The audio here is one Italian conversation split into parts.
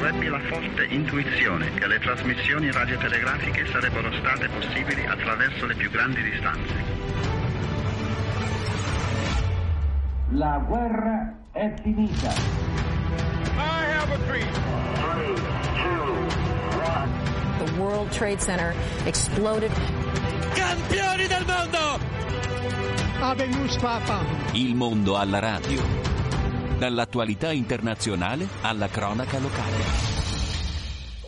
io ebbi la forte intuizione che le trasmissioni radiotelegrafiche sarebbero state possibili attraverso le più grandi distanze. La guerra è finita. I have a dream. 3, 2, 1. The World Trade Center exploded. Campioni del mondo! Avenus Papa. Il mondo alla radio. Dall'attualità internazionale alla cronaca locale.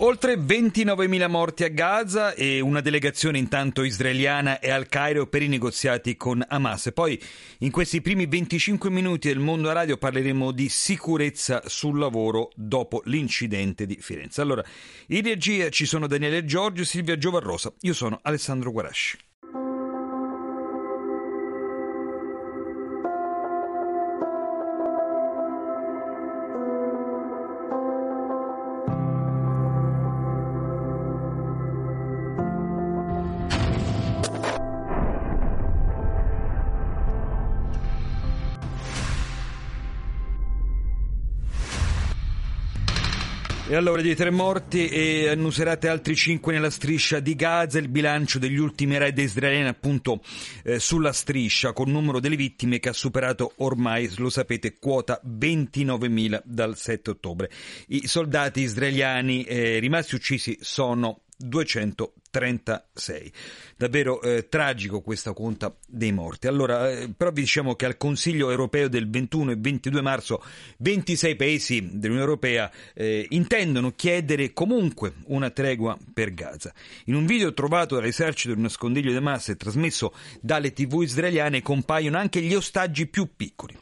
Oltre 29.000 morti a Gaza e una delegazione intanto israeliana è al Cairo per i negoziati con Hamas. E poi in questi primi 25 minuti del Mondo alla Radio parleremo di sicurezza sul lavoro dopo l'incidente di Firenze. Allora, in regia ci sono Daniele Giorgio e Silvia Giovarrosa. Io sono Alessandro Guarasci. E allora, di 3 morti e Nuseirat altri 5 nella striscia di Gaza, il bilancio degli ultimi raid israeliani appunto sulla striscia, con numero delle vittime che ha superato ormai, lo sapete, quota 29.000 dal 7 ottobre. I soldati israeliani rimasti uccisi sono 236. Davvero tragico questa conta dei morti. Allora, però vi diciamo che al Consiglio europeo del 21 e 22 marzo 26 paesi dell'Unione Europea intendono chiedere comunque una tregua per Gaza. In un video trovato dall'esercito in un nascondiglio di Hamas e trasmesso dalle TV israeliane compaiono anche gli ostaggi più piccoli.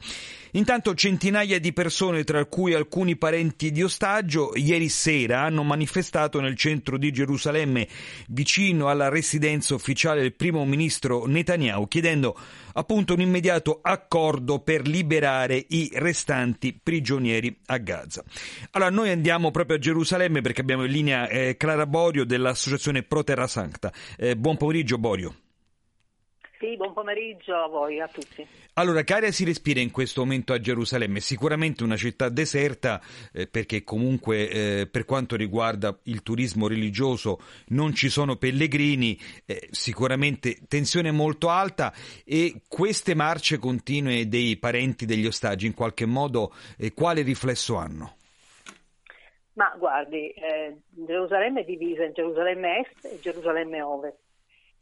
Intanto centinaia di persone, tra cui alcuni parenti di ostaggio, ieri sera hanno manifestato nel centro di Gerusalemme, vicino alla residenza ufficiale del primo ministro Netanyahu, chiedendo appunto un immediato accordo per liberare i restanti prigionieri a Gaza. Allora, noi andiamo proprio a Gerusalemme perché abbiamo in linea Clara Borio dell'associazione Pro Terra Sancta. Buon pomeriggio, Borio. Sì, buon pomeriggio a voi, a tutti. Allora, che aria si respira in questo momento a Gerusalemme? Sicuramente una città deserta, perché comunque per quanto riguarda il turismo religioso non ci sono pellegrini, sicuramente tensione molto alta, e queste marce continue dei parenti degli ostaggi in qualche modo quale riflesso hanno? Ma guardi, Gerusalemme è divisa in Gerusalemme Est e Gerusalemme Ovest.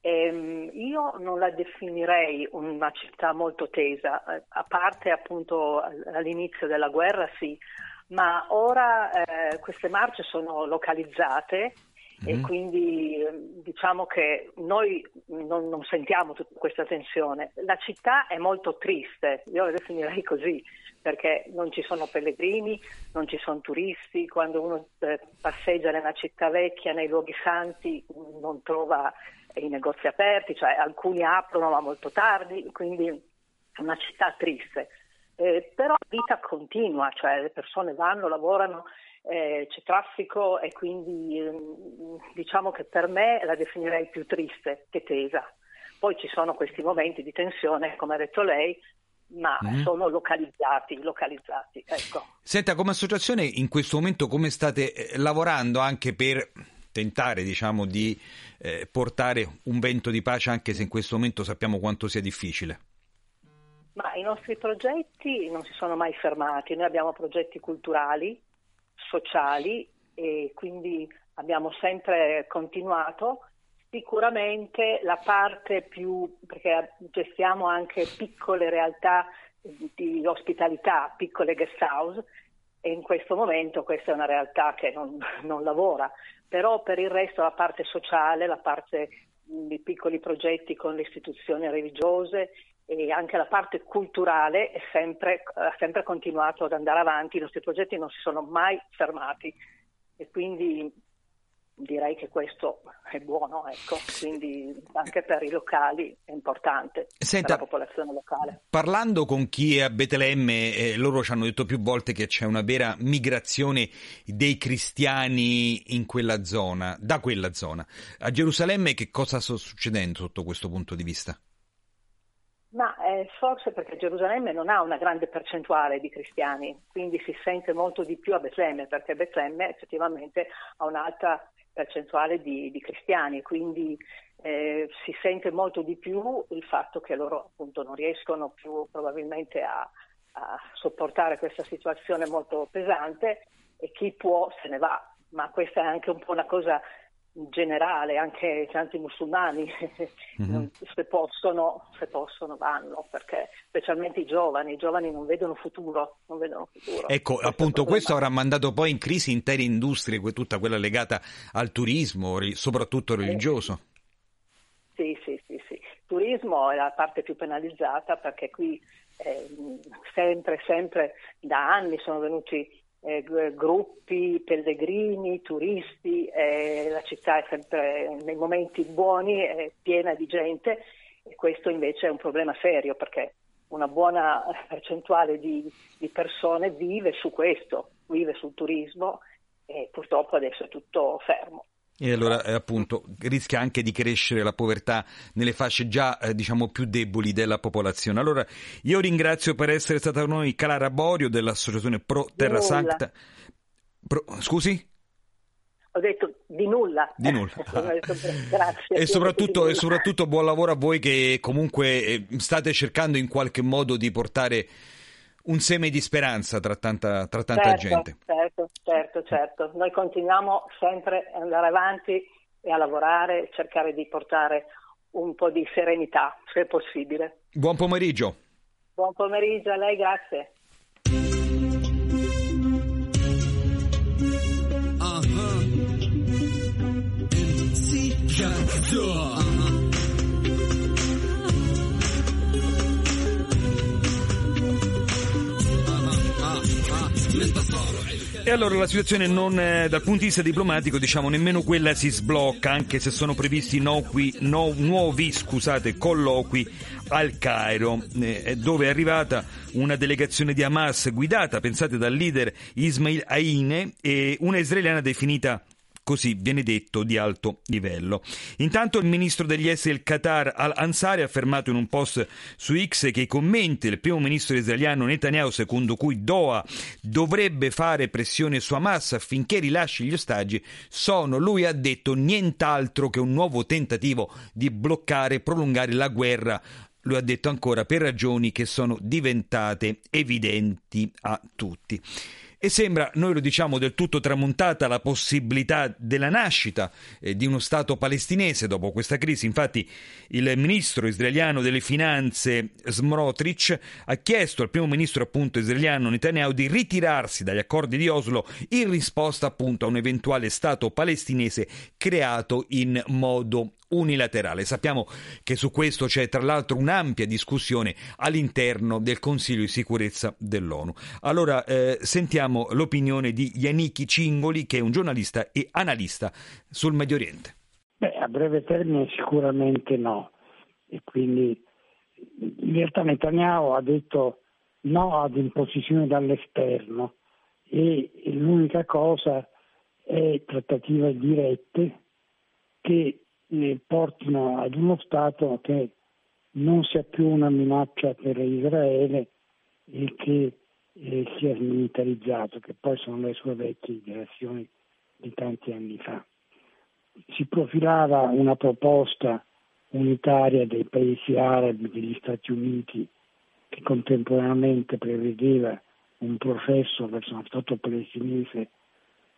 Io non la definirei una città molto tesa, a parte appunto all'inizio della guerra sì, ma ora queste marce sono localizzate e quindi diciamo che noi non sentiamo tutta questa tensione. La città è molto triste, io la definirei così, perché non ci sono pellegrini, non ci sono turisti, quando uno passeggia nella città vecchia, nei luoghi santi, non trova i negozi aperti, cioè alcuni aprono ma molto tardi, quindi è una città triste. Però la vita continua, cioè le persone vanno, lavorano, c'è traffico e quindi diciamo che per me la definirei più triste che tesa. Poi ci sono questi momenti di tensione, come ha detto lei, ma sono localizzati. Ecco. Senta, come associazione in questo momento come state lavorando anche per tentare, diciamo, di portare un vento di pace, anche se in questo momento sappiamo quanto sia difficile? Ma i nostri progetti non si sono mai fermati, noi abbiamo progetti culturali, sociali, e quindi abbiamo sempre continuato. Sicuramente la parte più, perché gestiamo anche piccole realtà di ospitalità, piccole guest house, e in questo momento questa è una realtà che non lavora, però per il resto la parte sociale, la parte di piccoli progetti con le istituzioni religiose e anche la parte culturale ha sempre continuato ad andare avanti, i nostri progetti non si sono mai fermati e quindi direi che questo è buono, ecco, quindi anche per i locali è importante. Senta, per la popolazione locale. Parlando con chi è a Betlemme, loro ci hanno detto più volte che c'è una vera migrazione dei cristiani in quella zona, da quella zona. A Gerusalemme che cosa sta succedendo sotto questo punto di vista? Ma forse perché Gerusalemme non ha una grande percentuale di cristiani, quindi si sente molto di più a Betlemme, perché Betlemme effettivamente ha un'alta percentuale di cristiani, quindi si sente molto di più il fatto che loro appunto non riescono più probabilmente a sopportare questa situazione molto pesante, e chi può se ne va. Ma questa è anche un po' una cosa generale, anche tanti musulmani se possono vanno, perché specialmente i giovani non vedono futuro. Ecco, questo appunto questo avrà mandato poi in crisi intere industrie, tutta quella legata al turismo, soprattutto religioso. Sì. Turismo è la parte più penalizzata, perché qui sempre da anni sono venuti gruppi, pellegrini, turisti, la città è sempre nei momenti buoni piena di gente, e questo invece è un problema serio, perché una buona percentuale di persone vive su questo, vive sul turismo, e purtroppo adesso è tutto fermo. E allora appunto rischia anche di crescere la povertà nelle fasce già più deboli della popolazione. Allora io ringrazio per essere stata con noi Clara Borio dell'associazione Pro Terra Sancta. Scusi? Ho detto di nulla. Grazie. E soprattutto buon lavoro a voi, che comunque state cercando in qualche modo di portare un seme di speranza tra tanta gente. Certo. Noi continuiamo sempre ad andare avanti e a lavorare, cercare di portare un po' di serenità, se possibile. Buon pomeriggio. Buon pomeriggio a lei, grazie. E allora la situazione dal punto di vista diplomatico, nemmeno quella si sblocca, anche se sono previsti nuovi colloqui al Cairo, dove è arrivata una delegazione di Hamas guidata, pensate, dal leader Ismail Aine, e una israeliana definita così, viene detto, di alto livello. Intanto il ministro degli esteri del Qatar Al Ansari ha affermato in un post su X che i commenti del primo ministro israeliano Netanyahu, secondo cui Doha dovrebbe fare pressione su Hamas affinché rilasci gli ostaggi, sono, lui ha detto, nient'altro che un nuovo tentativo di bloccare e prolungare la guerra. Lo ha detto ancora, per ragioni che sono diventate evidenti a tutti. E sembra, noi lo diciamo, del tutto tramontata la possibilità della nascita di uno Stato palestinese dopo questa crisi. Infatti il ministro israeliano delle finanze Smotrich ha chiesto al primo ministro appunto israeliano Netanyahu di ritirarsi dagli accordi di Oslo in risposta appunto a un eventuale Stato palestinese creato in modo unilaterale. Sappiamo che su questo c'è tra l'altro un'ampia discussione all'interno del Consiglio di sicurezza dell'ONU. Allora sentiamo l'opinione di Yanichi Cingoli, che è un giornalista e analista sul Medio Oriente. A breve termine sicuramente no, e quindi in realtà Netanyahu ha detto no ad imposizioni dall'esterno, e l'unica cosa è trattative dirette che portino ad uno Stato che non sia più una minaccia per Israele e che sia militarizzato, che poi sono le sue vecchie dichiarazioni di tanti anni fa. Si profilava una proposta unitaria dei paesi arabi, degli Stati Uniti, che contemporaneamente prevedeva un processo verso uno Stato palestinese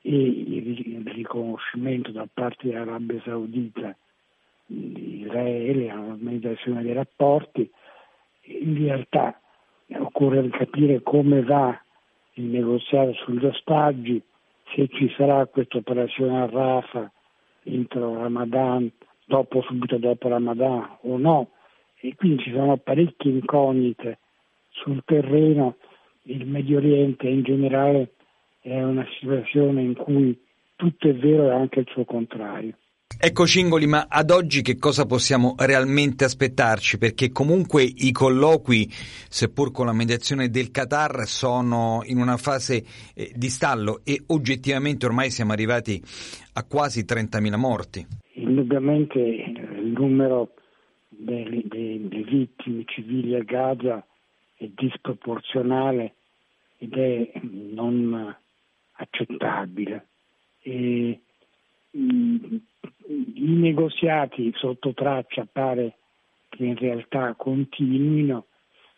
e il riconoscimento da parte dell'Arabia Saudita di Israele, una normalizzazione dei rapporti. In realtà occorre capire come va il negoziato sugli ostaggi, se ci sarà questa operazione a Rafah entro Ramadan, subito dopo Ramadan o no, e quindi ci sono parecchie incognite sul terreno. Il Medio Oriente in generale è una situazione in cui tutto è vero e anche il suo contrario. Ecco Cingoli, ma ad oggi che cosa possiamo realmente aspettarci? Perché comunque i colloqui, seppur con la mediazione del Qatar, sono in una fase di stallo, e oggettivamente ormai siamo arrivati a quasi 30.000 morti. Indubbiamente il numero delle vittime civili a Gaza è disproporzionale ed è non accettabile. E i negoziati sotto traccia pare che in realtà continuino,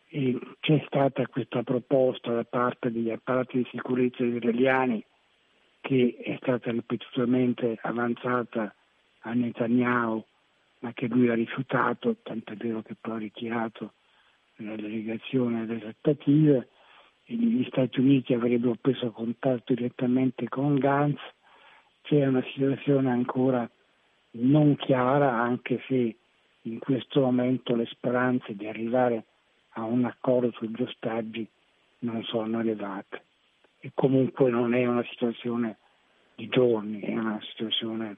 e c'è stata questa proposta da parte degli apparati di sicurezza israeliani che è stata ripetutamente avanzata a Netanyahu, ma che lui ha rifiutato, tant'è vero che poi ha ritirato la delegazione delle trattative. Gli Stati Uniti avrebbero preso contatto direttamente con Gantz. C'è una situazione ancora non chiara, anche se in questo momento le speranze di arrivare a un accordo sugli ostaggi non sono elevate. E comunque non è una situazione di giorni, è una situazione,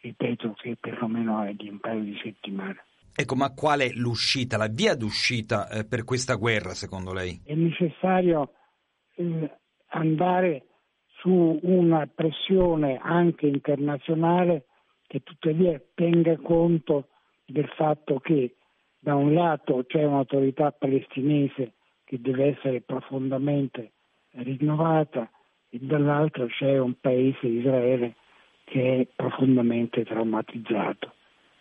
ripeto, che perlomeno è di un paio di settimane. Ecco, ma qual è l'uscita, la via d'uscita per questa guerra, secondo lei? È necessario andare su una pressione anche internazionale che tuttavia tenga conto del fatto che da un lato c'è un'autorità palestinese che deve essere profondamente rinnovata e dall'altro c'è un paese, Israele, che è profondamente traumatizzato.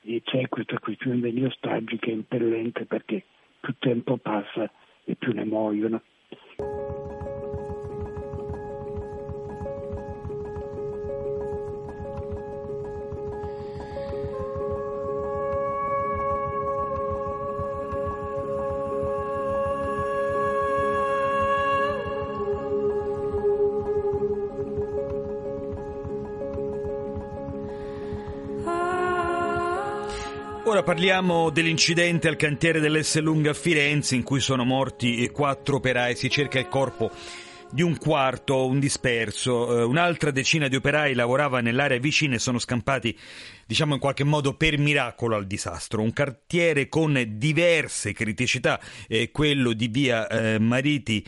E c'è questa questione degli ostaggi che è impellente, perché più tempo passa e più ne muoiono. Ora parliamo dell'incidente al cantiere dell'Esselunga a Firenze in cui sono morti 4 operai, si cerca il corpo di un quarto, un disperso. Un'altra decina di operai lavorava nell'area vicina e sono scampati, diciamo in qualche modo per miracolo, al disastro. Un quartiere con diverse criticità, quello di via Mariti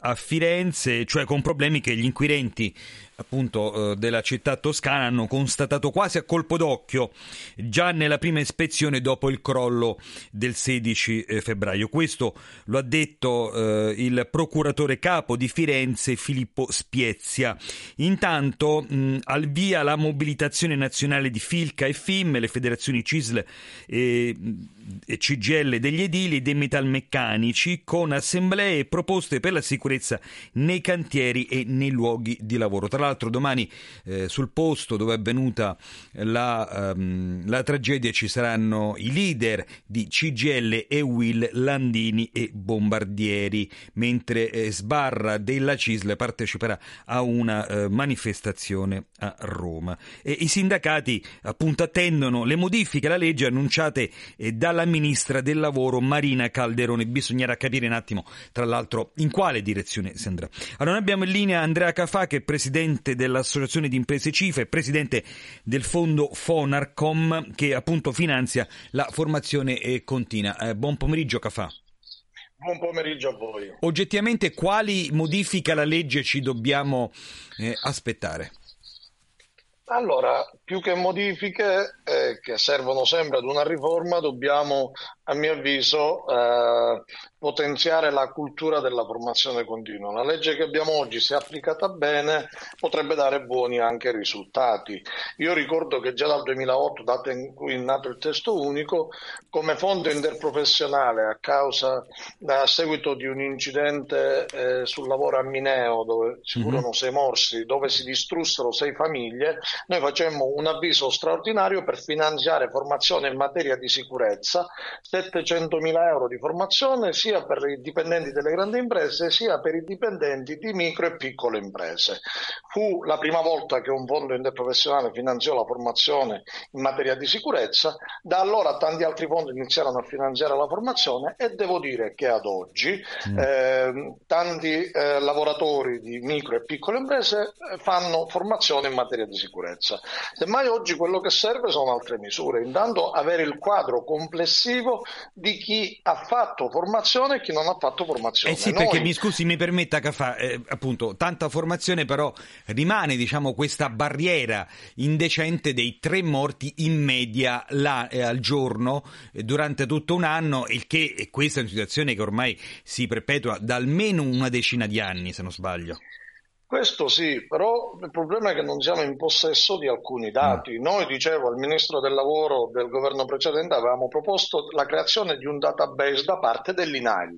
a Firenze, cioè con problemi che gli inquirenti appunto della città toscana hanno constatato quasi a colpo d'occhio già nella prima ispezione dopo il crollo del 16 febbraio. Questo lo ha detto il procuratore capo di Firenze Filippo Spiezia. Intanto al via la mobilitazione nazionale di Filca e FIM, le federazioni CISL e CGIL degli edili e dei metalmeccanici, con assemblee e proposte per la sicurezza nei cantieri e nei luoghi di lavoro. Tra l'altro domani sul posto dove è avvenuta la tragedia ci saranno i leader di CGIL e UIL, Landini e Bombardieri, mentre Sbarra della CISL parteciperà a una manifestazione a Roma. E i sindacati appunto attendono le modifiche alla legge annunciate dalla ministra del lavoro Marina Calderone. Bisognerà capire un attimo, tra l'altro, in quale direzione si andrà. Allora, abbiamo in linea Andrea Caffà, che è presidente dell'Associazione di Imprese CIFE e presidente del fondo FONARCOM, che appunto finanzia la formazione continua. Buon pomeriggio Caffà. Buon pomeriggio a voi. Oggettivamente quali modifiche alla legge ci dobbiamo aspettare? Allora, più che modifiche che servono sempre ad una riforma, dobbiamo, a mio avviso, potenziare la cultura della formazione continua. La legge che abbiamo oggi, se applicata bene, potrebbe dare buoni anche risultati. Io ricordo che già dal 2008, data in cui è nato il testo unico, come fondo interprofessionale a seguito di un incidente sul lavoro a Mineo, dove si furono 6 morsi, dove si distrussero 6 famiglie, noi facemmo un avviso straordinario per finanziare formazione in materia di sicurezza, 700.000 euro di formazione sia per i dipendenti delle grandi imprese sia per i dipendenti di micro e piccole imprese. Fu la prima volta che un fondo interprofessionale finanziò la formazione in materia di sicurezza. Da allora tanti altri fondi iniziarono a finanziare la formazione e devo dire che ad oggi tanti lavoratori di micro e piccole imprese fanno formazione in materia di sicurezza. Semmai oggi quello che serve sono altre misure. Intanto avere il quadro complessivo di chi ha fatto formazione formazione e chi non ha fatto formazione. Sì, perché mi scusi, mi permetta Caffà, appunto, tanta formazione, però rimane, diciamo, questa barriera indecente dei 3 morti in media al giorno durante tutto un anno, il che e questa è una situazione che ormai si perpetua da almeno una decina di anni, se non sbaglio. Questo sì, però il problema è che non siamo in possesso di alcuni dati. Noi, dicevo, al Ministro del Lavoro del governo precedente avevamo proposto la creazione di un database da parte dell'INAIL,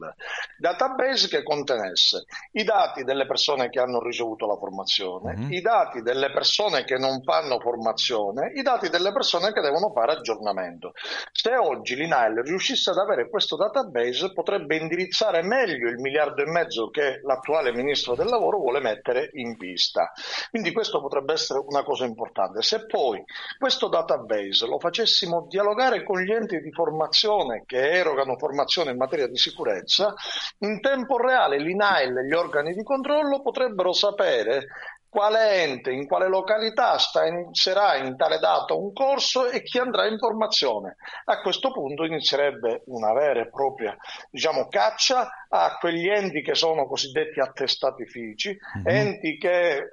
database che contenesse i dati delle persone che hanno ricevuto la formazione, i dati delle persone che non fanno formazione, i dati delle persone che devono fare aggiornamento. Se oggi l'INAIL riuscisse ad avere questo database, potrebbe indirizzare meglio il 1,5 miliardi che l'attuale Ministro del Lavoro vuole mettere in pista. Quindi questo potrebbe essere una cosa importante. Se poi questo database lo facessimo dialogare con gli enti di formazione che erogano formazione in materia di sicurezza, in tempo reale l'INAIL e gli organi di controllo potrebbero sapere quale ente, in quale località inizierà in tale data un corso e chi andrà in formazione. A questo punto inizierebbe una vera e propria, diciamo, caccia a quegli enti che sono cosiddetti attestatifici, enti che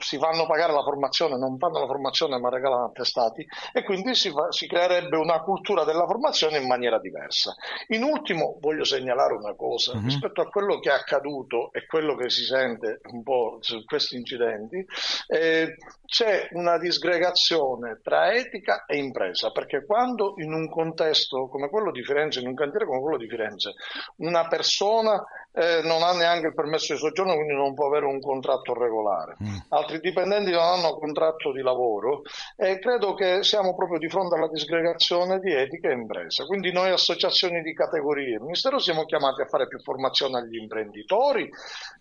si fanno pagare la formazione, non fanno la formazione ma regalano attestati, e quindi si creerebbe una cultura della formazione in maniera diversa. In ultimo voglio segnalare una cosa, rispetto a quello che è accaduto e quello che si sente un po' su questi incidenti. C'è una disgregazione tra etica e impresa, perché quando in un contesto come quello di Firenze, in un cantiere come quello di Firenze, una persona non ha neanche il permesso di soggiorno, quindi non può avere un contratto regolare, altri dipendenti non hanno contratto di lavoro, e credo che siamo proprio di fronte alla disgregazione di etica e impresa. Quindi noi, associazioni di categorie, il Ministero, siamo chiamati a fare più formazione agli imprenditori,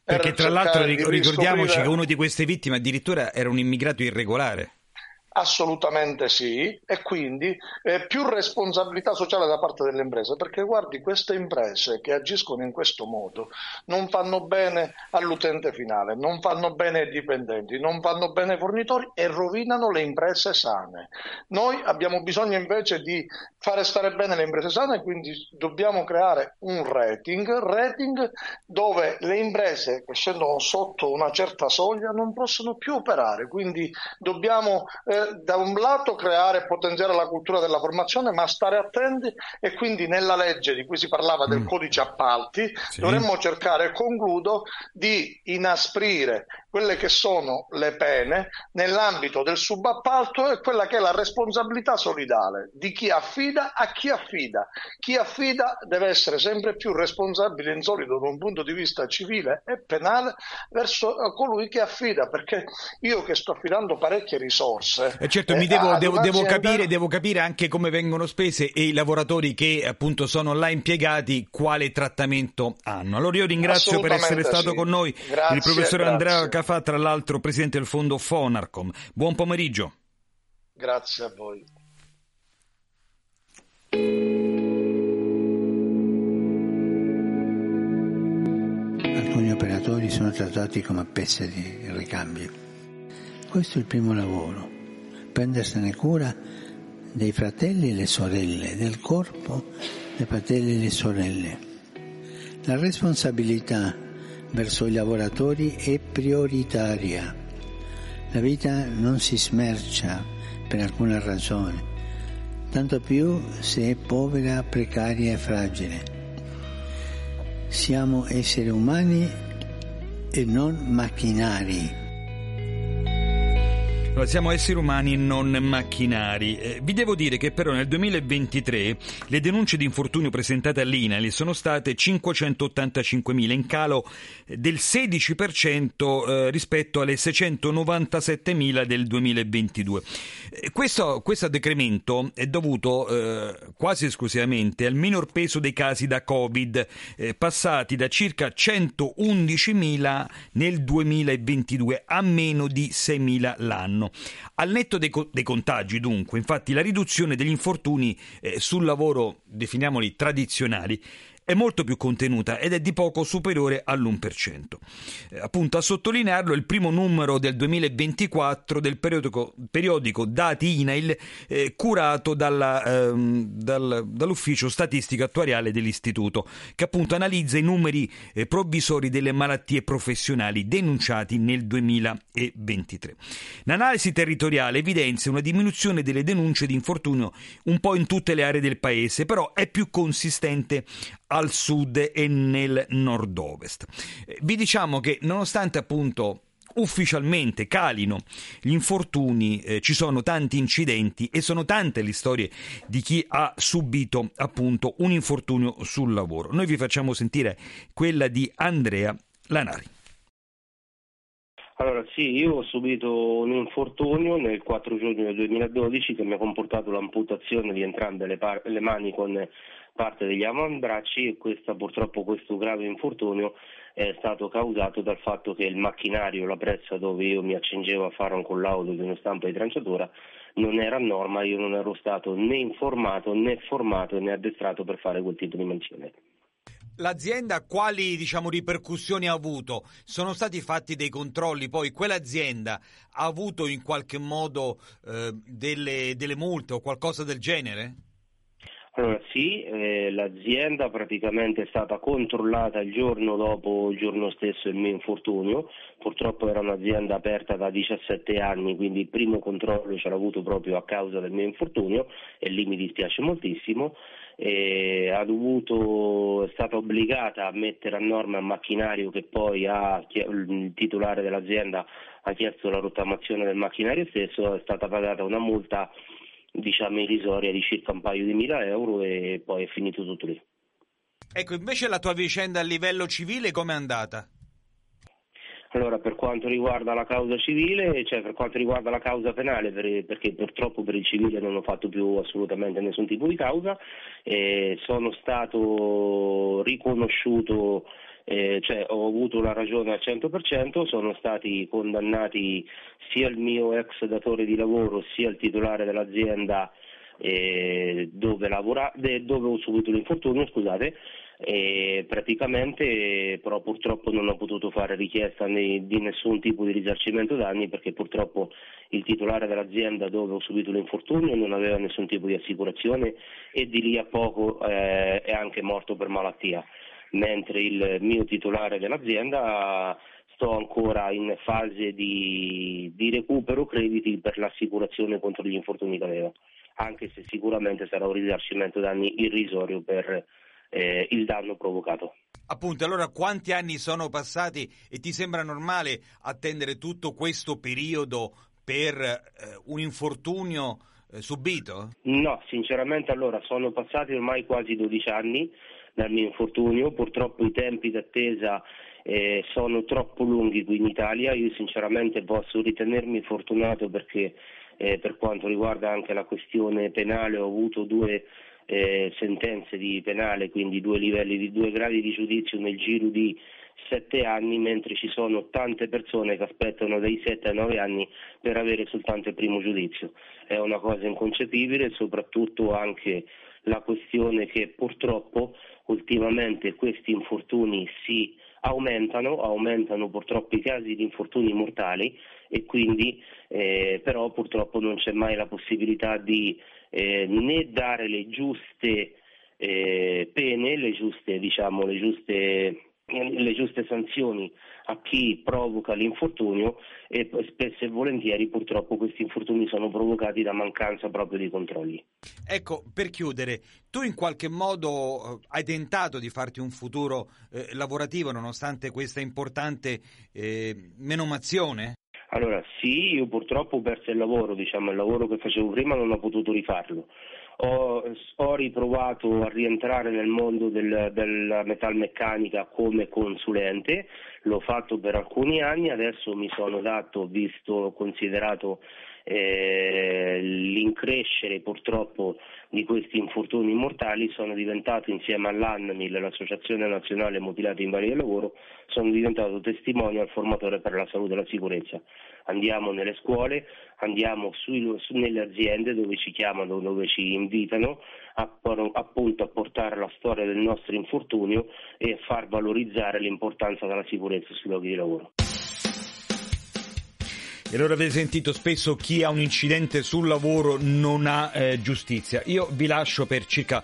perché tra l'altro ricordiamoci che uno di questi vittime addirittura era un immigrato irregolare. Assolutamente sì, e quindi più responsabilità sociale da parte delle imprese, perché guardi, queste imprese che agiscono in questo modo non fanno bene all'utente finale, non fanno bene ai dipendenti, non fanno bene ai fornitori e rovinano le imprese sane. Noi abbiamo bisogno invece di fare stare bene le imprese sane, quindi dobbiamo creare un rating dove le imprese che scendono sotto una certa soglia non possono più operare. Quindi dobbiamo da un lato creare e potenziare la cultura della formazione, ma stare attenti, e quindi nella legge di cui si parlava del codice appalti, dovremmo cercare, concludo, di inasprire quelle che sono le pene nell'ambito del subappalto e quella che è la responsabilità solidale di chi affida a chi affida. Chi affida deve essere sempre più responsabile in solido da un punto di vista civile e penale verso colui che affida, perché io che sto affidando parecchie risorse. Certo, devo capire anche come vengono spese e i lavoratori che appunto sono là impiegati quale trattamento hanno. Allora io ringrazio per essere stato con noi, grazie, il professore Andrea Caffà, tra l'altro presidente del fondo FONARCOM. Buon pomeriggio. Grazie a voi. Alcuni operatori sono trattati come pezzi di ricambio. Questo è il primo lavoro, prendersene cura dei fratelli e le sorelle, del corpo dei fratelli e le sorelle. La responsabilità verso i lavoratori è prioritaria. La vita non si smercia per alcuna ragione, tanto più se è povera, precaria e fragile. Siamo esseri umani e non macchinari. Siamo esseri umani e non macchinari. Vi devo dire che però nel 2023 le denunce di infortunio presentate all'INAIL sono state 585.000, in calo del 16% rispetto alle 697.000 del 2022. Questo decremento è dovuto quasi esclusivamente al minor peso dei casi da Covid, passati da circa 111.000 nel 2022 a meno di 6.000 l'anno. Al netto dei contagi, dunque, infatti, la riduzione degli infortuni sul lavoro, definiamoli tradizionali, è molto più contenuta ed è di poco superiore all'1%. Appunto, a sottolinearlo il primo numero del 2024 del periodico Dati INAIL, curato dall'Ufficio Statistica Attuariale dell'Istituto, che appunto analizza i numeri provvisori delle malattie professionali denunciati nel 2023. L'analisi territoriale evidenzia una diminuzione delle denunce di infortunio un po' in tutte le aree del paese, però è più consistente al sud e nel nord-ovest. Vi diciamo che nonostante appunto ufficialmente calino gli infortuni, ci sono tanti incidenti e sono tante le storie di chi ha subito appunto un infortunio sul lavoro. Noi vi facciamo sentire quella di Andrea Lanari. Allora sì, io ho subito un infortunio nel 4 giugno del 2012 che mi ha comportato l'amputazione di entrambe le mani con parte degli avambracci, e questo grave infortunio è stato causato dal fatto che il macchinario, la pressa dove io mi accingevo a fare un collaudo di uno stampo di tranciatura, non era a norma. Io non ero stato né informato né formato né addestrato per fare quel tipo di mansione. L'azienda quali ripercussioni ha avuto? Sono stati fatti dei controlli, poi quell'azienda ha avuto in qualche modo delle multe o qualcosa del genere? Allora sì, l'azienda praticamente è stata controllata il giorno stesso il mio infortunio. Purtroppo era un'azienda aperta da 17 anni, quindi il primo controllo ce l'ho avuto proprio a causa del mio infortunio e lì mi dispiace moltissimo. È stata obbligata a mettere a norma il macchinario, che poi il titolare dell'azienda ha chiesto la rottamazione del macchinario stesso. È stata pagata una multa irrisoria di circa un paio di €1.000 e poi è finito tutto lì. Ecco, invece la tua vicenda a livello civile com'è andata? Allora, per quanto riguarda la causa civile, per quanto riguarda la causa penale, perché purtroppo per il civile non ho fatto più assolutamente nessun tipo di causa, sono stato riconosciuto, ho avuto la ragione al 100%, sono stati condannati sia il mio ex datore di lavoro sia il titolare dell'azienda dove ho subito l'infortunio, e praticamente però purtroppo non ho potuto fare richiesta di nessun tipo di risarcimento danni, perché purtroppo il titolare dell'azienda dove ho subito l'infortunio non aveva nessun tipo di assicurazione e di lì a poco è anche morto per malattia, mentre il mio titolare dell'azienda sto ancora in fase di recupero crediti per l'assicurazione contro gli infortuni che aveva, anche se sicuramente sarà un risarcimento danni irrisorio per il danno provocato. Appunto, allora quanti anni sono passati e ti sembra normale attendere tutto questo periodo per un infortunio subito? No, sinceramente allora sono passati ormai quasi 12 anni dal mio infortunio. Purtroppo i tempi d'attesa sono troppo lunghi qui in Italia. Io sinceramente posso ritenermi fortunato perché per quanto riguarda anche la questione penale ho avuto due sentenze di penale, quindi due gradi di giudizio nel giro di 7 anni, mentre ci sono tante persone che aspettano dai 7 ai 9 anni per avere soltanto il primo giudizio. È una cosa inconcepibile, soprattutto anche la questione che purtroppo ultimamente questi infortuni si aumentano purtroppo i casi di infortuni mortali, e quindi però purtroppo non c'è mai la possibilità di né dare le giuste pene, le giuste sanzioni a chi provoca l'infortunio, e spesso e volentieri purtroppo questi infortuni sono provocati da mancanza proprio dei controlli. Ecco, per chiudere, tu in qualche modo hai tentato di farti un futuro lavorativo nonostante questa importante menomazione? Allora sì, io purtroppo ho perso il lavoro, il lavoro che facevo prima non ho potuto rifarlo. Ho riprovato a rientrare nel mondo della metalmeccanica come consulente, l'ho fatto per alcuni anni, adesso mi sono considerato L'increscere purtroppo di questi infortuni mortali sono diventato, insieme all'ANMIL, l'Associazione Nazionale Mutilati Invalidi del Lavoro, sono diventato testimone al formatore per la salute e la sicurezza. Andiamo nelle scuole, andiamo nelle aziende dove ci chiamano, dove ci invitano appunto a portare la storia del nostro infortunio e far valorizzare l'importanza della sicurezza sui luoghi di lavoro. E allora avete sentito spesso chi ha un incidente sul lavoro non ha giustizia. Io vi lascio per circa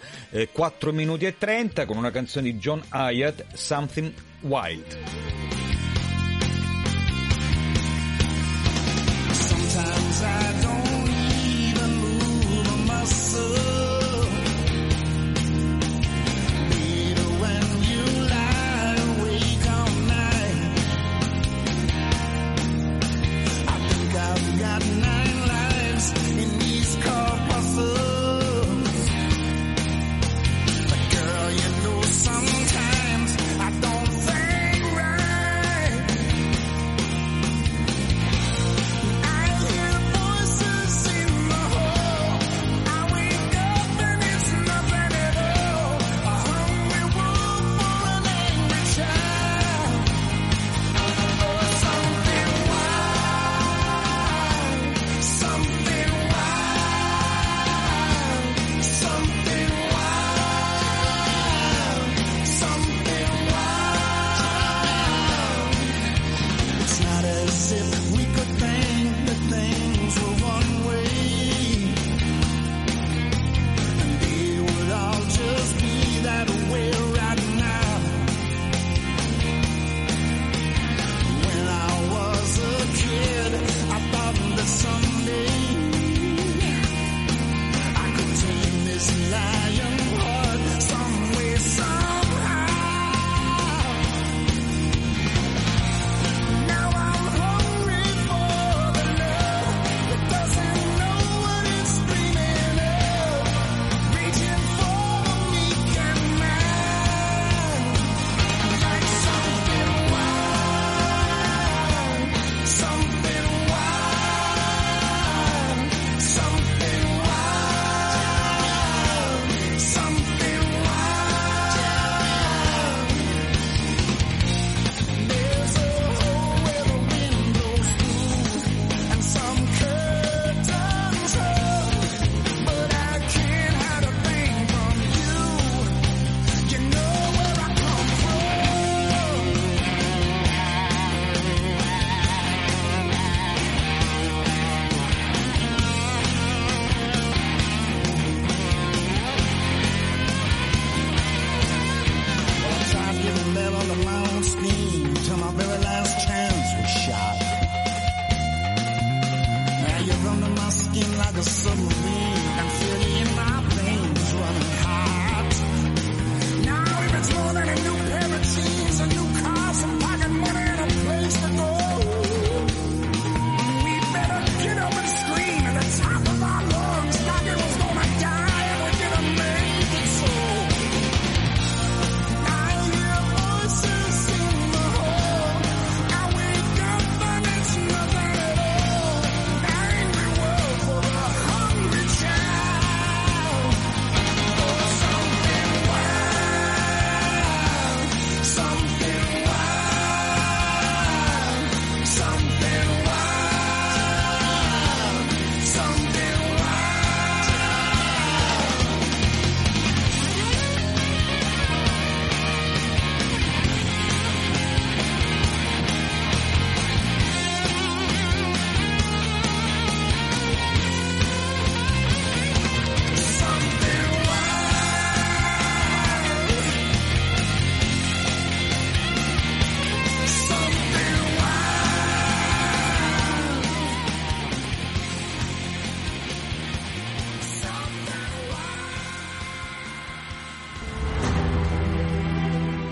4 minuti e 30 con una canzone di John Hyatt, Something Wild. Sometimes I don't even move a muscle.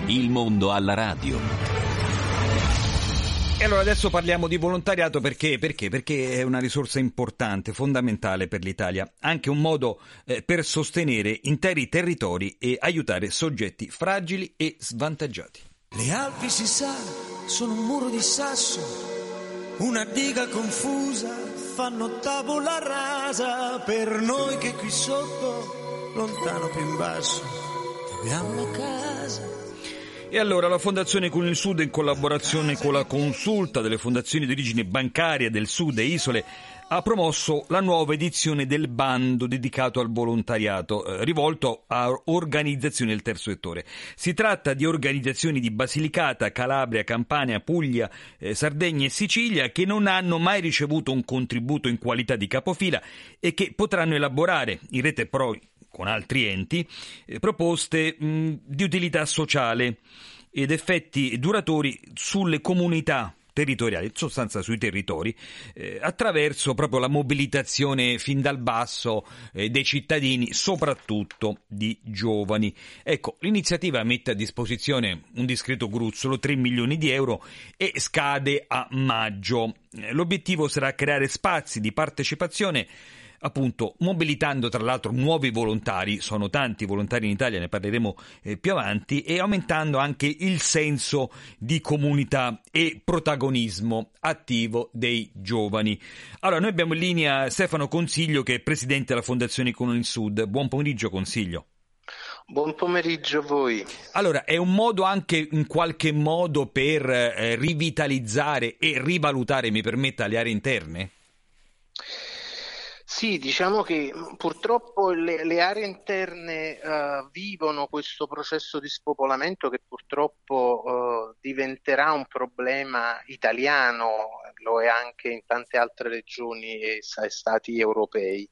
Il mondo alla radio. E allora adesso parliamo di volontariato perché è una risorsa importante, fondamentale per l'Italia, anche un modo per sostenere interi territori e aiutare soggetti fragili e svantaggiati. Le Alpi, si sa, sono un muro di sasso, una diga confusa, fanno tavola rasa per noi che qui sotto, lontano più in basso, abbiamo casa. E allora la Fondazione Con il Sud, in collaborazione con la Consulta delle Fondazioni di origine bancaria del Sud e Isole, ha promosso la nuova edizione del bando dedicato al volontariato, rivolto a organizzazioni del terzo settore. Si tratta di organizzazioni di Basilicata, Calabria, Campania, Puglia, Sardegna e Sicilia che non hanno mai ricevuto un contributo in qualità di capofila e che potranno elaborare, in rete però con altri enti, proposte di utilità sociale ed effetti duratori sulle comunità territoriali, in sostanza sui territori, attraverso proprio la mobilitazione fin dal basso dei cittadini, soprattutto di giovani. Ecco, l'iniziativa mette a disposizione un discreto gruzzolo, 3 milioni di euro, e scade a maggio. L'obiettivo sarà creare spazi di partecipazione, appunto mobilitando tra l'altro nuovi volontari, sono tanti i volontari in Italia, ne parleremo più avanti, e aumentando anche il senso di comunità e protagonismo attivo dei giovani. Allora, noi abbiamo in linea Stefano Consiglio, che è presidente della Fondazione Con il Sud. Buon pomeriggio, Consiglio. Buon pomeriggio a voi. Allora, è un modo anche in qualche modo per rivitalizzare e rivalutare, mi permetta, le aree interne? Sì, diciamo che purtroppo le aree interne vivono questo processo di spopolamento che purtroppo diventerà un problema italiano, lo è anche in tante altre regioni e stati europei.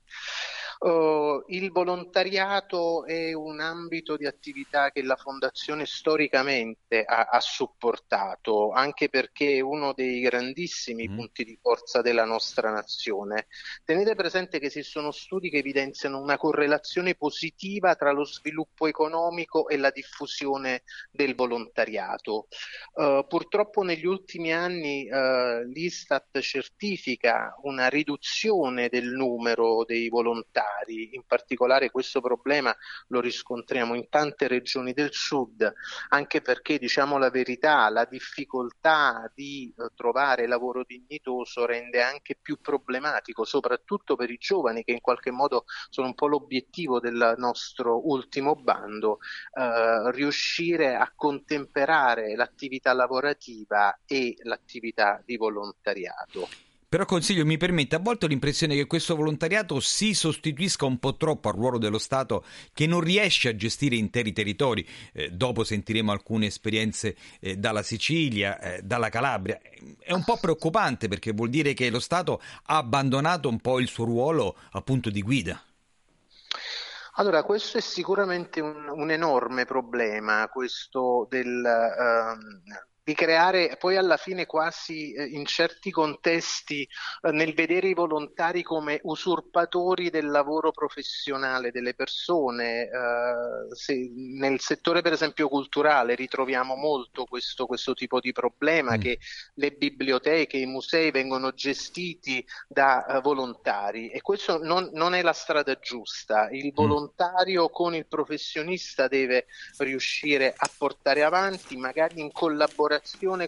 Il volontariato è un ambito di attività che la Fondazione storicamente ha supportato, anche perché è uno dei grandissimi punti di forza della nostra nazione. Tenete presente che ci sono studi che evidenziano una correlazione positiva tra lo sviluppo economico e la diffusione del volontariato. Purtroppo negli ultimi anni l'Istat certifica una riduzione del numero dei volontari. In particolare questo problema lo riscontriamo in tante regioni del sud, anche perché, diciamo la verità, la difficoltà di trovare lavoro dignitoso rende anche più problematico, soprattutto per i giovani, che in qualche modo sono un po' l'obiettivo del nostro ultimo bando, riuscire a contemperare l'attività lavorativa e l'attività di volontariato. Però, Consiglio, mi permette, a volte ho l'impressione che questo volontariato si sostituisca un po' troppo al ruolo dello Stato, che non riesce a gestire interi territori. Dopo sentiremo alcune esperienze dalla Sicilia, dalla Calabria. È un po' preoccupante, perché vuol dire che lo Stato ha abbandonato un po' il suo ruolo, appunto, di guida. Allora, questo è sicuramente un enorme problema, questo del... di creare poi alla fine quasi in certi contesti nel vedere i volontari come usurpatori del lavoro professionale delle persone. Nel settore per esempio culturale ritroviamo molto questo tipo di problema, che le biblioteche, i musei vengono gestiti da volontari, e questo non è la strada giusta. Il volontario con il professionista deve riuscire a portare avanti, magari in collaborazione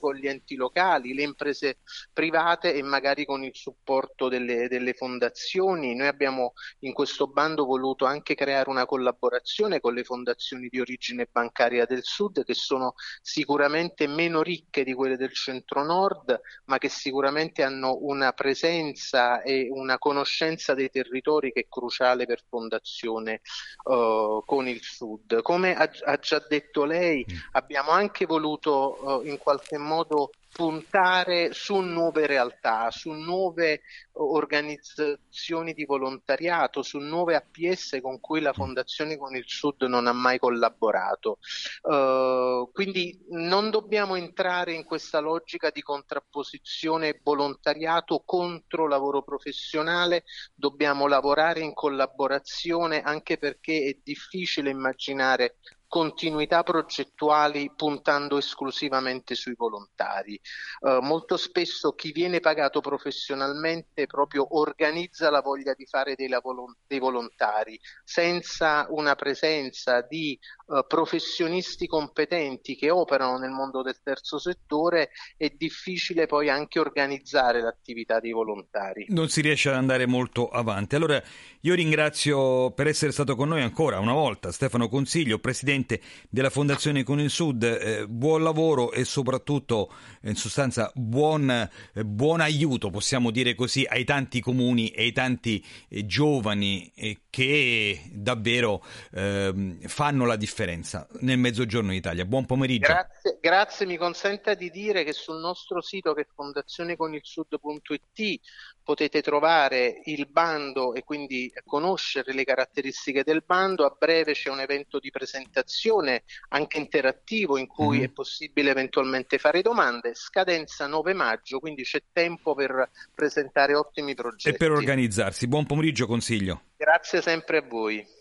con gli enti locali, le imprese private e magari con il supporto delle fondazioni. Noi abbiamo in questo bando voluto anche creare una collaborazione con le fondazioni di origine bancaria del Sud, che sono sicuramente meno ricche di quelle del centro-nord, ma che sicuramente hanno una presenza e una conoscenza dei territori che è cruciale per Fondazione con il Sud. Come ha già detto lei, abbiamo anche voluto in qualche modo puntare su nuove realtà, su nuove organizzazioni di volontariato, su nuove APS con cui la Fondazione Con il Sud non ha mai collaborato. Quindi non dobbiamo entrare in questa logica di contrapposizione volontariato contro lavoro professionale, dobbiamo lavorare in collaborazione, anche perché è difficile immaginare continuità progettuali puntando esclusivamente sui volontari. Molto spesso chi viene pagato professionalmente proprio organizza la voglia di fare dei volontari, senza una presenza di professionisti competenti che operano nel mondo del terzo settore è difficile poi anche organizzare l'attività dei volontari. Non si riesce ad andare molto avanti. Allora io ringrazio per essere stato con noi ancora una volta Stefano Consiglio, presidente della Fondazione Con il Sud, buon lavoro e soprattutto in sostanza buon aiuto, possiamo dire così, ai tanti comuni e ai tanti giovani che davvero fanno la differenza nel Mezzogiorno d'Italia. Buon pomeriggio. Grazie, mi consenta di dire che sul nostro sito, che è fondazioneconilsud.it, potete trovare il bando e quindi conoscere le caratteristiche del bando. A breve c'è un evento di presentazione anche interattivo in cui è possibile eventualmente fare domande. Scadenza 9 maggio, quindi c'è tempo per presentare ottimi progetti. E per organizzarsi. Buon pomeriggio, Consiglio. Grazie sempre a voi.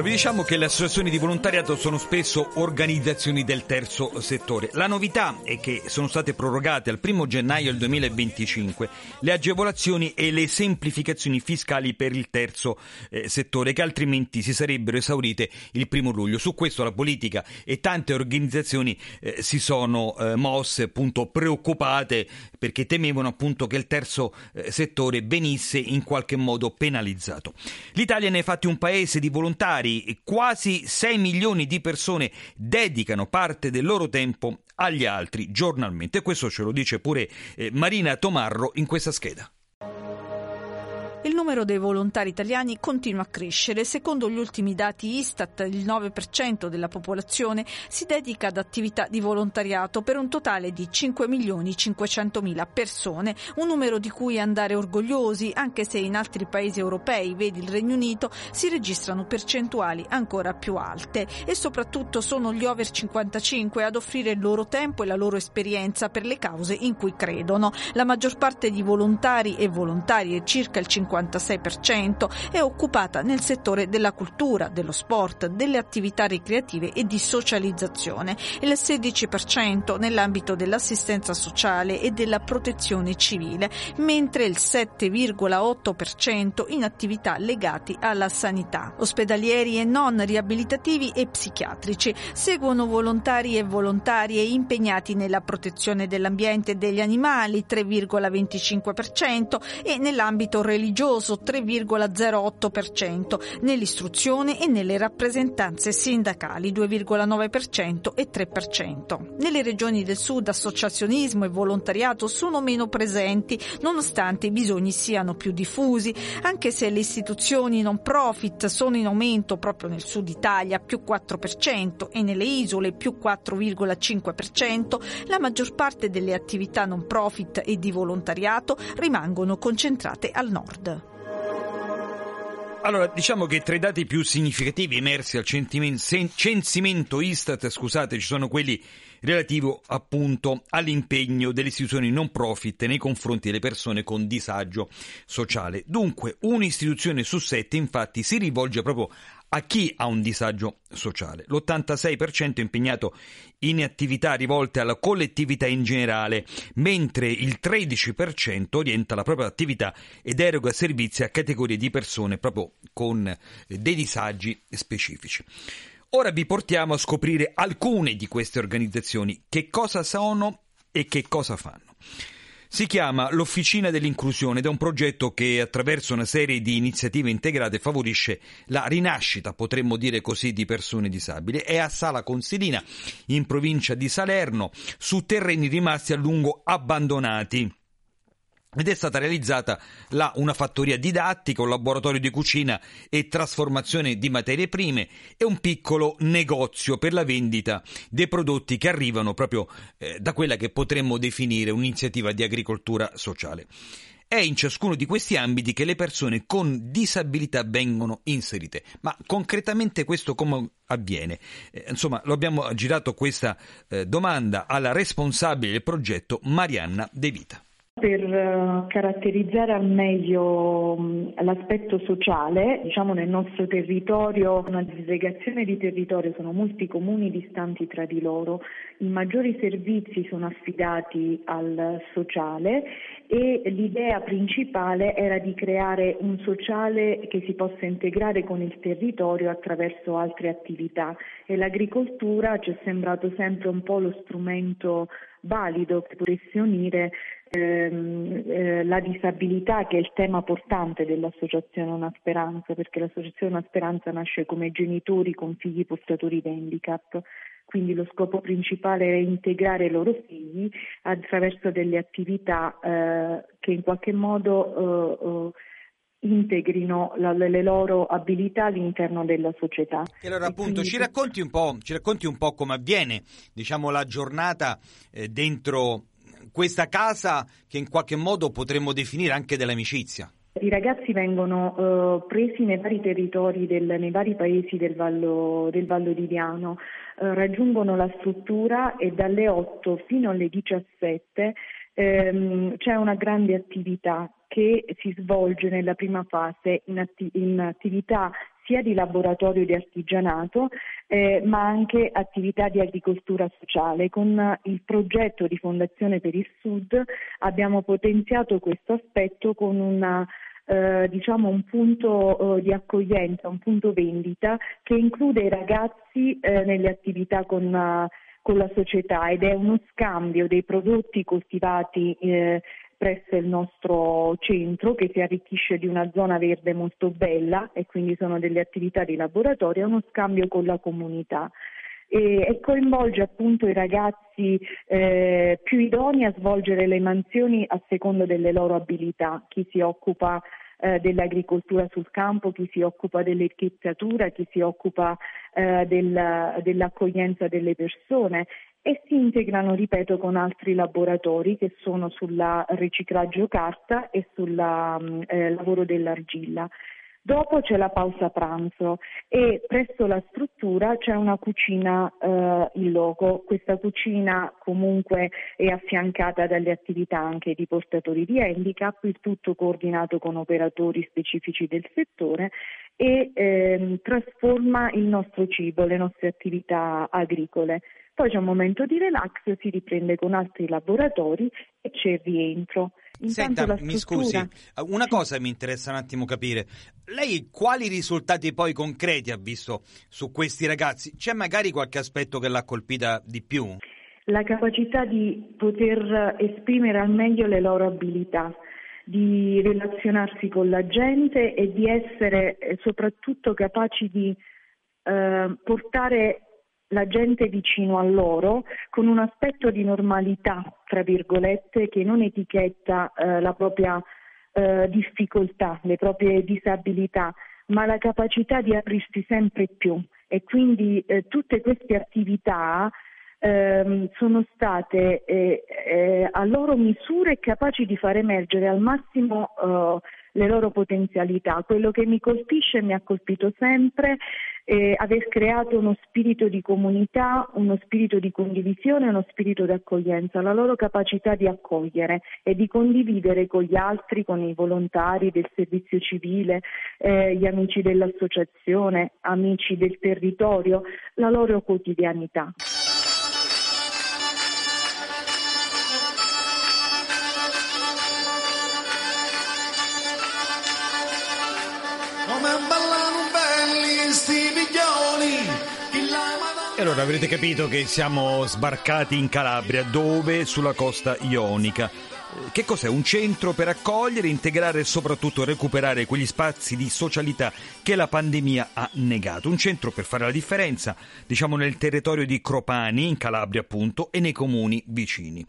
Vi diciamo che le associazioni di volontariato sono spesso organizzazioni del terzo settore. La novità è che sono state prorogate al 1 gennaio del 2025 le agevolazioni e le semplificazioni fiscali per il terzo settore, che altrimenti si sarebbero esaurite il 1 luglio. Su questo la politica e tante organizzazioni si sono mosse, appunto, preoccupate, perché temevano appunto che il terzo settore venisse in qualche modo penalizzato. L'Italia ne è fatti un paese di volontari. Quasi 6 milioni di persone dedicano parte del loro tempo agli altri giornalmente. Questo ce lo dice pure Marina Tomarro in questa scheda. Il numero dei volontari italiani continua a crescere. Secondo gli ultimi dati Istat, il 9% della popolazione si dedica ad attività di volontariato per un totale di 5.500.000 persone, un numero di cui andare orgogliosi, anche se in altri paesi europei, vedi il Regno Unito, si registrano percentuali ancora più alte. E soprattutto sono gli over 55 ad offrire il loro tempo e la loro esperienza per le cause in cui credono. La maggior parte di volontari e volontarie, circa il 56%, è occupata nel settore della cultura, dello sport, delle attività ricreative e di socializzazione, e il 16% nell'ambito dell'assistenza sociale e della protezione civile, mentre il 7,8% in attività legate alla sanità, ospedalieri e non riabilitativi e psichiatrici. Seguono volontari e volontarie impegnati nella protezione dell'ambiente e degli animali, 3,25%, e nell'ambito religioso, 3,08%, nell'istruzione e nelle rappresentanze sindacali, 2,9% e 3%. Nelle regioni del sud associazionismo e volontariato sono meno presenti, nonostante i bisogni siano più diffusi, anche se le istituzioni non profit sono in aumento proprio nel sud Italia, più 4%, e nelle isole più 4,5%, la maggior parte delle attività non profit e di volontariato rimangono concentrate al nord. Allora, diciamo che tra i dati più significativi emersi al censimento Istat, ci sono quelli relativo appunto all'impegno delle istituzioni non profit nei confronti delle persone con disagio sociale. Dunque, un'istituzione su 7 infatti si rivolge proprio a chi ha un disagio sociale. L'86% è impegnato in attività rivolte alla collettività in generale, mentre il 13% orienta la propria attività ed eroga servizi a categorie di persone proprio con dei disagi specifici. Ora vi portiamo a scoprire alcune di queste organizzazioni, che cosa sono e che cosa fanno. Si chiama l'Officina dell'Inclusione ed è un progetto che attraverso una serie di iniziative integrate favorisce la rinascita, potremmo dire così, di persone disabili. È a Sala Consilina, in provincia di Salerno, su terreni rimasti a lungo abbandonati. Ed è stata realizzata là una fattoria didattica, un laboratorio di cucina e trasformazione di materie prime e un piccolo negozio per la vendita dei prodotti che arrivano proprio da quella che potremmo definire un'iniziativa di agricoltura sociale. È in ciascuno di questi ambiti che le persone con disabilità vengono inserite. Ma concretamente questo come avviene? Insomma, lo abbiamo girato questa domanda alla responsabile del progetto Marianna De Vita. Per caratterizzare al meglio l'aspetto sociale, diciamo nel nostro territorio, una disgregazione di territorio, sono molti comuni distanti tra di loro, i maggiori servizi sono affidati al sociale e l'idea principale era di creare un sociale che si possa integrare con il territorio attraverso altre attività, e l'agricoltura ci è sembrato sempre un po' lo strumento valido che potesse unire la disabilità, che è il tema portante dell'associazione Una Speranza, perché l'associazione Una Speranza nasce come genitori con figli portatori di handicap, quindi lo scopo principale è integrare i loro figli attraverso delle attività che in qualche modo integrino le loro abilità all'interno della società. E allora appunto ci racconti un po' come avviene, diciamo, la giornata dentro questa casa che in qualche modo potremmo definire anche dell'amicizia. I ragazzi vengono presi nei vari territori, nei vari paesi del Vallo di Diano, raggiungono la struttura e dalle 8 fino alle 17 c'è una grande attività che si svolge nella prima fase in attività sia di laboratorio di artigianato ma anche attività di agricoltura sociale. Con il progetto di Fondazione per il Sud abbiamo potenziato questo aspetto con un punto di accoglienza, un punto vendita che include i ragazzi nelle attività con la società, ed è uno scambio dei prodotti coltivati presso il nostro centro, che si arricchisce di una zona verde molto bella, e quindi sono delle attività di laboratorio, è uno scambio con la comunità e coinvolge appunto i ragazzi più idonei a svolgere le mansioni a seconda delle loro abilità, chi si occupa dell'agricoltura sul campo, chi si occupa dell'etichettatura, chi si occupa dell'accoglienza delle persone. E si integrano, ripeto, con altri laboratori che sono sulla riciclaggio carta e sul lavoro dell'argilla. Dopo c'è la pausa pranzo e presso la struttura c'è una cucina in loco. Questa cucina comunque è affiancata dalle attività anche di portatori di handicap, il tutto coordinato con operatori specifici del settore, e trasforma il nostro cibo, le nostre attività agricole. Poi c'è un momento di relax, si riprende con altri laboratori e c'è rientro. Intanto senta, mi scusi, una cosa mi interessa un attimo capire. Lei quali risultati poi concreti ha visto su questi ragazzi? C'è magari qualche aspetto che l'ha colpita di più? La capacità di poter esprimere al meglio le loro abilità, di relazionarsi con la gente e di essere soprattutto capaci di portare la gente vicino a loro con un aspetto di normalità, tra virgolette, che non etichetta la propria difficoltà, le proprie disabilità, ma la capacità di aprirsi sempre più. E quindi tutte queste attività sono state a loro misura capaci di far emergere al massimo le loro potenzialità. Quello che mi colpisce e mi ha colpito sempre è aver creato uno spirito di comunità, uno spirito di condivisione, uno spirito di accoglienza, la loro capacità di accogliere e di condividere con gli altri, con i volontari del servizio civile, gli amici dell'associazione, amici del territorio, la loro quotidianità. E allora avrete capito che siamo sbarcati in Calabria, dove? Sulla costa ionica. Che cos'è? Un centro per accogliere, integrare e soprattutto recuperare quegli spazi di socialità che la pandemia ha negato. Un centro per fare la differenza, diciamo, nel territorio di Cropani, in Calabria appunto, e nei comuni vicini.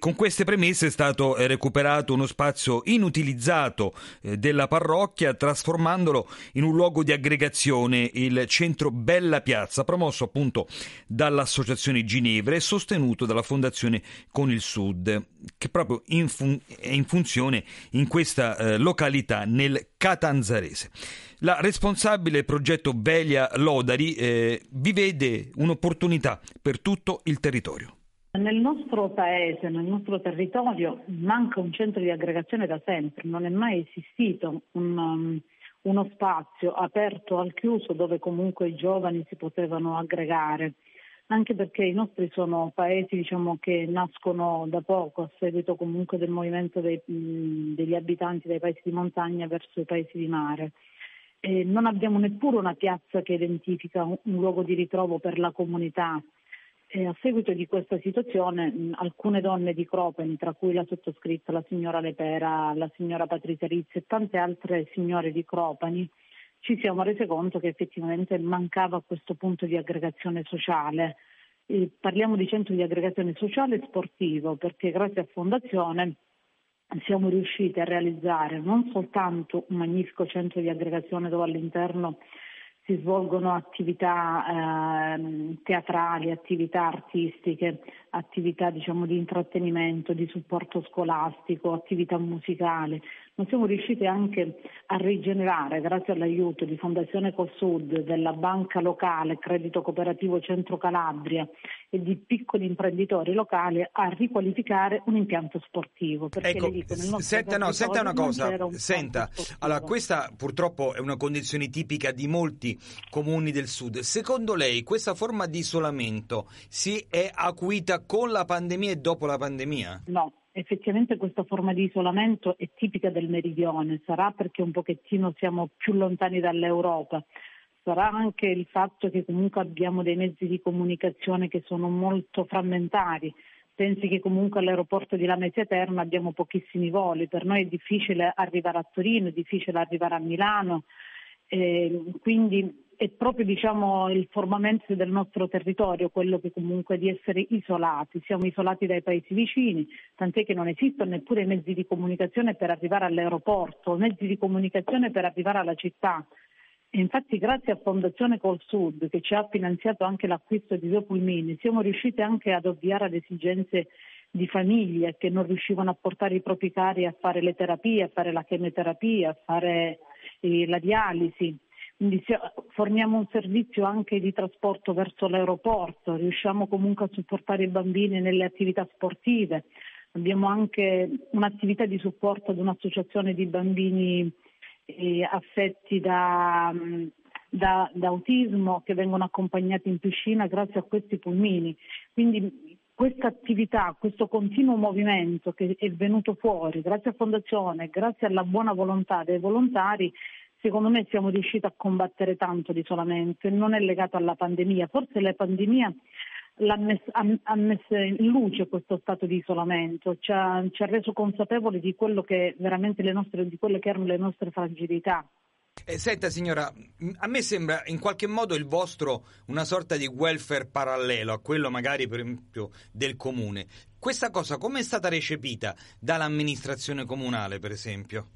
Con queste premesse è stato recuperato uno spazio inutilizzato della parrocchia, trasformandolo in un luogo di aggregazione, il centro Bella Piazza, promosso appunto dall'associazione Ginevra e sostenuto dalla Fondazione Con il Sud, che proprio è in funzione in questa località nel catanzarese. La responsabile progetto Velia Lodari vi vede un'opportunità per tutto il territorio. Nel nostro paese, nel nostro territorio manca un centro di aggregazione da sempre, non è mai esistito uno spazio aperto al chiuso dove comunque i giovani si potevano aggregare. Anche perché i nostri sono paesi, diciamo, che nascono da poco, a seguito comunque del movimento degli abitanti dai paesi di montagna verso i paesi di mare. E non abbiamo neppure una piazza che identifica un luogo di ritrovo per la comunità. E a seguito di questa situazione alcune donne di Cropani, tra cui la sottoscritta, la signora Lepera, la signora Patrizia Rizzi e tante altre signore di Cropani, ci siamo rese conto che effettivamente mancava questo punto di aggregazione sociale. Parliamo di centro di aggregazione sociale e sportivo, perché grazie a Fondazione siamo riusciti a realizzare non soltanto un magnifico centro di aggregazione dove all'interno si svolgono attività teatrali, attività artistiche, attività, diciamo, di intrattenimento, di supporto scolastico, attività musicale, ma siamo riusciti anche a rigenerare, grazie all'aiuto di Fondazione Col Sud, della banca locale Credito Cooperativo Centro Calabria e di piccoli imprenditori locali, a riqualificare un impianto sportivo. Ecco, senta una cosa, allora questa purtroppo è una condizione tipica di molti comuni del sud. Secondo lei questa forma di isolamento si è acuita con la pandemia e dopo la pandemia? No, effettivamente questa forma di isolamento è tipica del meridione, sarà perché un pochettino siamo più lontani dall'Europa, sarà anche il fatto che comunque abbiamo dei mezzi di comunicazione che sono molto frammentari. Pensi che comunque all'aeroporto di Lamezia Terme abbiamo pochissimi voli, per noi è difficile arrivare a Torino, è difficile arrivare a Milano. Quindi è proprio, diciamo, il formamento del nostro territorio, quello che comunque di essere isolati, siamo isolati dai paesi vicini, tant'è che non esistono neppure mezzi di comunicazione per arrivare all'aeroporto, mezzi di comunicazione per arrivare alla città. E infatti grazie a Fondazione Col Sud, che ci ha finanziato anche l'acquisto di 2 pulmini, siamo riusciti anche ad ovviare ad esigenze di famiglie che non riuscivano a portare i propri cari a fare le terapie, a fare la chemioterapia, a fare la dialisi. Quindi forniamo un servizio anche di trasporto verso l'aeroporto, riusciamo comunque a supportare i bambini nelle attività sportive, abbiamo anche un'attività di supporto ad un'associazione di bambini affetti da autismo che vengono accompagnati in piscina grazie a questi pulmini. Quindi questa attività, questo continuo movimento che è venuto fuori grazie a Fondazione, grazie alla buona volontà dei volontari, secondo me siamo riusciti a combattere tanto l'isolamento, e non è legato alla pandemia. Forse la pandemia ha messo in luce questo stato di isolamento, ci ha reso consapevoli di quello che veramente di quelle che erano le nostre fragilità. Senta signora, a me sembra in qualche modo il vostro una sorta di welfare parallelo a quello magari per esempio del comune. Questa cosa come è stata recepita dall'amministrazione comunale per esempio?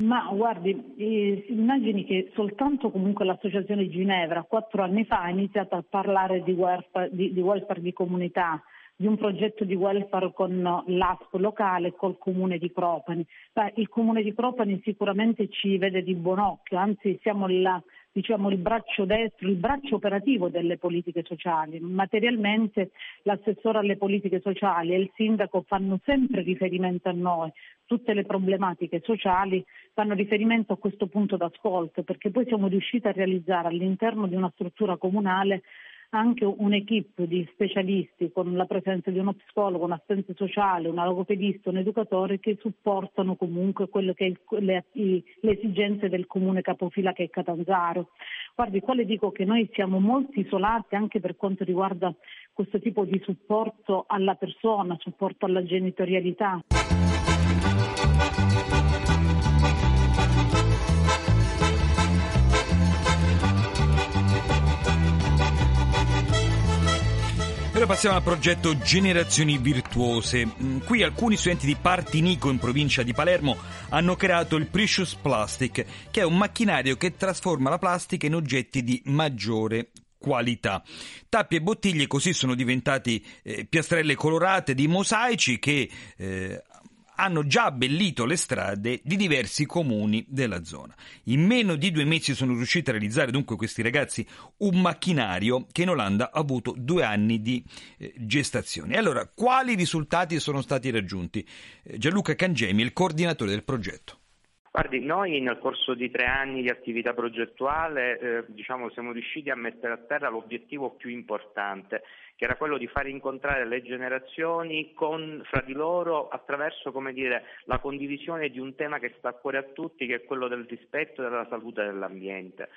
Ma guardi, immagini che soltanto comunque l'associazione Ginevra 4 anni fa ha iniziato a parlare di welfare di comunità, di un progetto di welfare con l'ASP locale e col comune di Cropani. Beh, il comune di Cropani sicuramente ci vede di buon occhio, anzi siamo il braccio destro, il braccio operativo delle politiche sociali. Materialmente l'assessore alle politiche sociali e il sindaco fanno sempre riferimento a noi, tutte le problematiche sociali fanno riferimento a questo punto d'ascolto, perché poi siamo riusciti a realizzare all'interno di una struttura comunale anche un'equipe di specialisti con la presenza di uno psicologo, un assistente sociale, un logopedista, un educatore che supportano comunque quello che è le esigenze del comune capofila che è Catanzaro. Guardi, qua le dico che noi siamo molto isolati anche per quanto riguarda questo tipo di supporto alla persona, supporto alla genitorialità. Ora passiamo al progetto Generazioni Virtuose. Qui alcuni studenti di Partinico in provincia di Palermo hanno creato il Precious Plastic, che è un macchinario che trasforma la plastica in oggetti di maggiore qualità. Tappi e bottiglie così sono diventati piastrelle colorate di mosaici che hanno già abbellito le strade di diversi comuni della zona. In meno di 2 mesi sono riusciti a realizzare dunque questi ragazzi un macchinario che in Olanda ha avuto 2 anni di gestazione. E allora, quali risultati sono stati raggiunti? Gianluca Cangemi è il coordinatore del progetto. Guardi, noi nel corso di 3 anni di attività progettuale siamo riusciti a mettere a terra l'obiettivo più importante, che era quello di far incontrare le generazioni fra di loro attraverso la condivisione di un tema che sta a cuore a tutti, che è quello del rispetto e della salute dell'ambiente.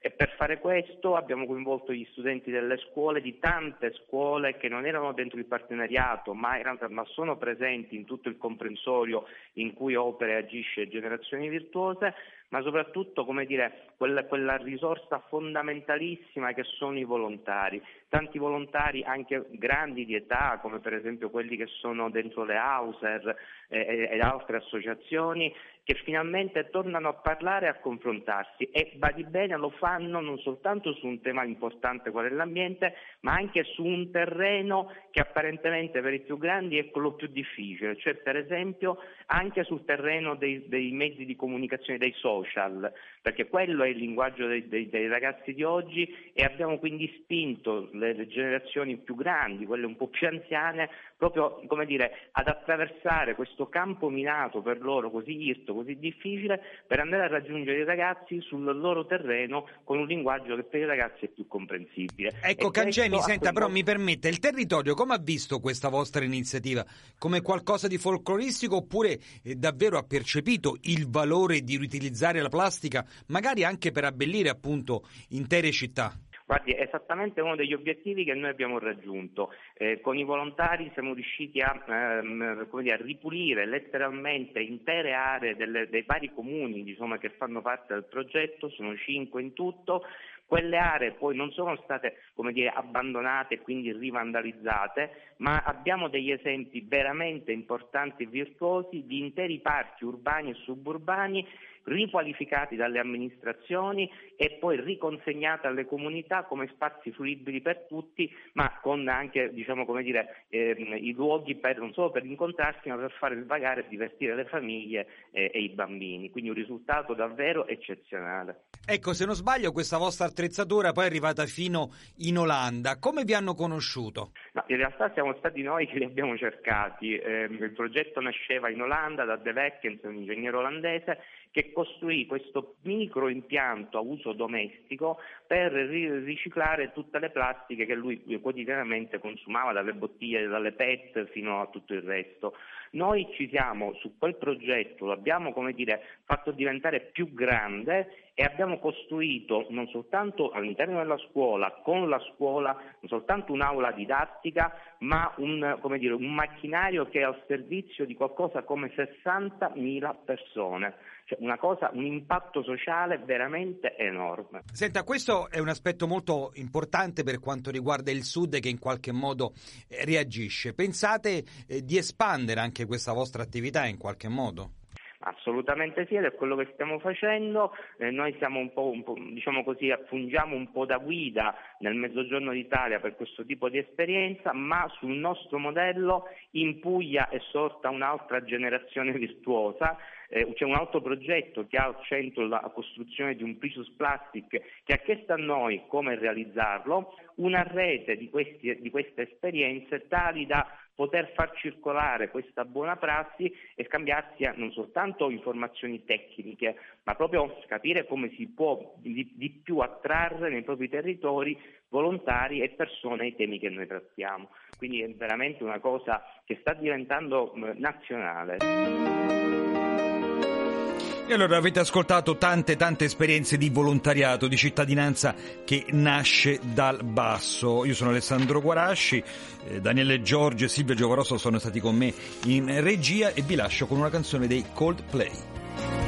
E per fare questo abbiamo coinvolto gli studenti delle scuole, di tante scuole che non erano dentro il partenariato ma sono presenti in tutto il comprensorio in cui opera e agisce Generazioni Virtuose, ma soprattutto quella risorsa fondamentalissima che sono i volontari. Tanti volontari anche grandi di età, come per esempio quelli che sono dentro le Hauser ed altre associazioni, che finalmente tornano a parlare e a confrontarsi, e badi bene lo fanno non soltanto su un tema importante qual è l'ambiente, ma anche su un terreno che apparentemente per i più grandi è quello più difficile, cioè per esempio anche sul terreno dei mezzi di comunicazione, dei social, perché quello è il linguaggio dei ragazzi di oggi, e abbiamo quindi spinto le generazioni più grandi, quelle un po' più anziane, proprio ad attraversare questo campo minato per loro così irto, così difficile, per andare a raggiungere i ragazzi sul loro terreno con un linguaggio che per i ragazzi è più comprensibile. Ecco Cangemi, senta, però mi permette, il territorio come ha visto questa vostra iniziativa? Come qualcosa di folcloristico, oppure davvero ha percepito il valore di riutilizzare la plastica, magari anche per abbellire appunto intere città? Guardi, è esattamente uno degli obiettivi che noi abbiamo raggiunto. Con i volontari siamo riusciti a ripulire letteralmente intere aree dei vari comuni che fanno parte del progetto, sono 5 in tutto. Quelle aree poi non sono state abbandonate e quindi rivandalizzate, ma abbiamo degli esempi veramente importanti e virtuosi di interi parchi urbani e suburbani riqualificati dalle amministrazioni e poi riconsegnati alle comunità come spazi fruibili per tutti, ma con anche i luoghi per non solo per incontrarsi, ma per fare svagare e divertire le famiglie e i bambini. Quindi un risultato davvero eccezionale. Ecco, se non sbaglio questa vostra attrezzatura poi è arrivata fino in Olanda. Come vi hanno conosciuto? No, in realtà siamo stati noi che li abbiamo cercati. Il progetto nasceva in Olanda da De Weckens, un ingegnere olandese, che costruì questo microimpianto a uso domestico per riciclare tutte le plastiche che lui quotidianamente consumava, dalle bottiglie, dalle PET fino a tutto il resto. Noi ci siamo, su quel progetto, l'abbiamo fatto diventare più grande e abbiamo costruito non soltanto all'interno della scuola, con la scuola, non soltanto un'aula didattica, ma un macchinario che è al servizio di qualcosa come 60.000 persone. Cioè un impatto sociale veramente enorme. Senta, questo è un aspetto molto importante per quanto riguarda il Sud, che in qualche modo reagisce. Pensate di espandere anche questa vostra attività in qualche modo? Assolutamente sì, ed è quello che stiamo facendo. Noi siamo fungiamo un po' da guida nel mezzogiorno d'Italia per questo tipo di esperienza, ma sul nostro modello in Puglia è sorta un'altra generazione virtuosa. C'è un altro progetto che ha al centro la costruzione di un Precious Plastic, che ha chiesto a noi come realizzarlo, una rete di queste esperienze tali da poter far circolare questa buona prassi e scambiarsi non soltanto informazioni tecniche, ma proprio capire come si può di più attrarre nei propri territori volontari e persone ai temi che noi trattiamo. Quindi è veramente una cosa che sta diventando nazionale. E allora avete ascoltato tante esperienze di volontariato, di cittadinanza che nasce dal basso. Io sono Alessandro Guarasci, Daniele Giorgio e Silvia Giovarosso sono stati con me in regia e vi lascio con una canzone dei Coldplay.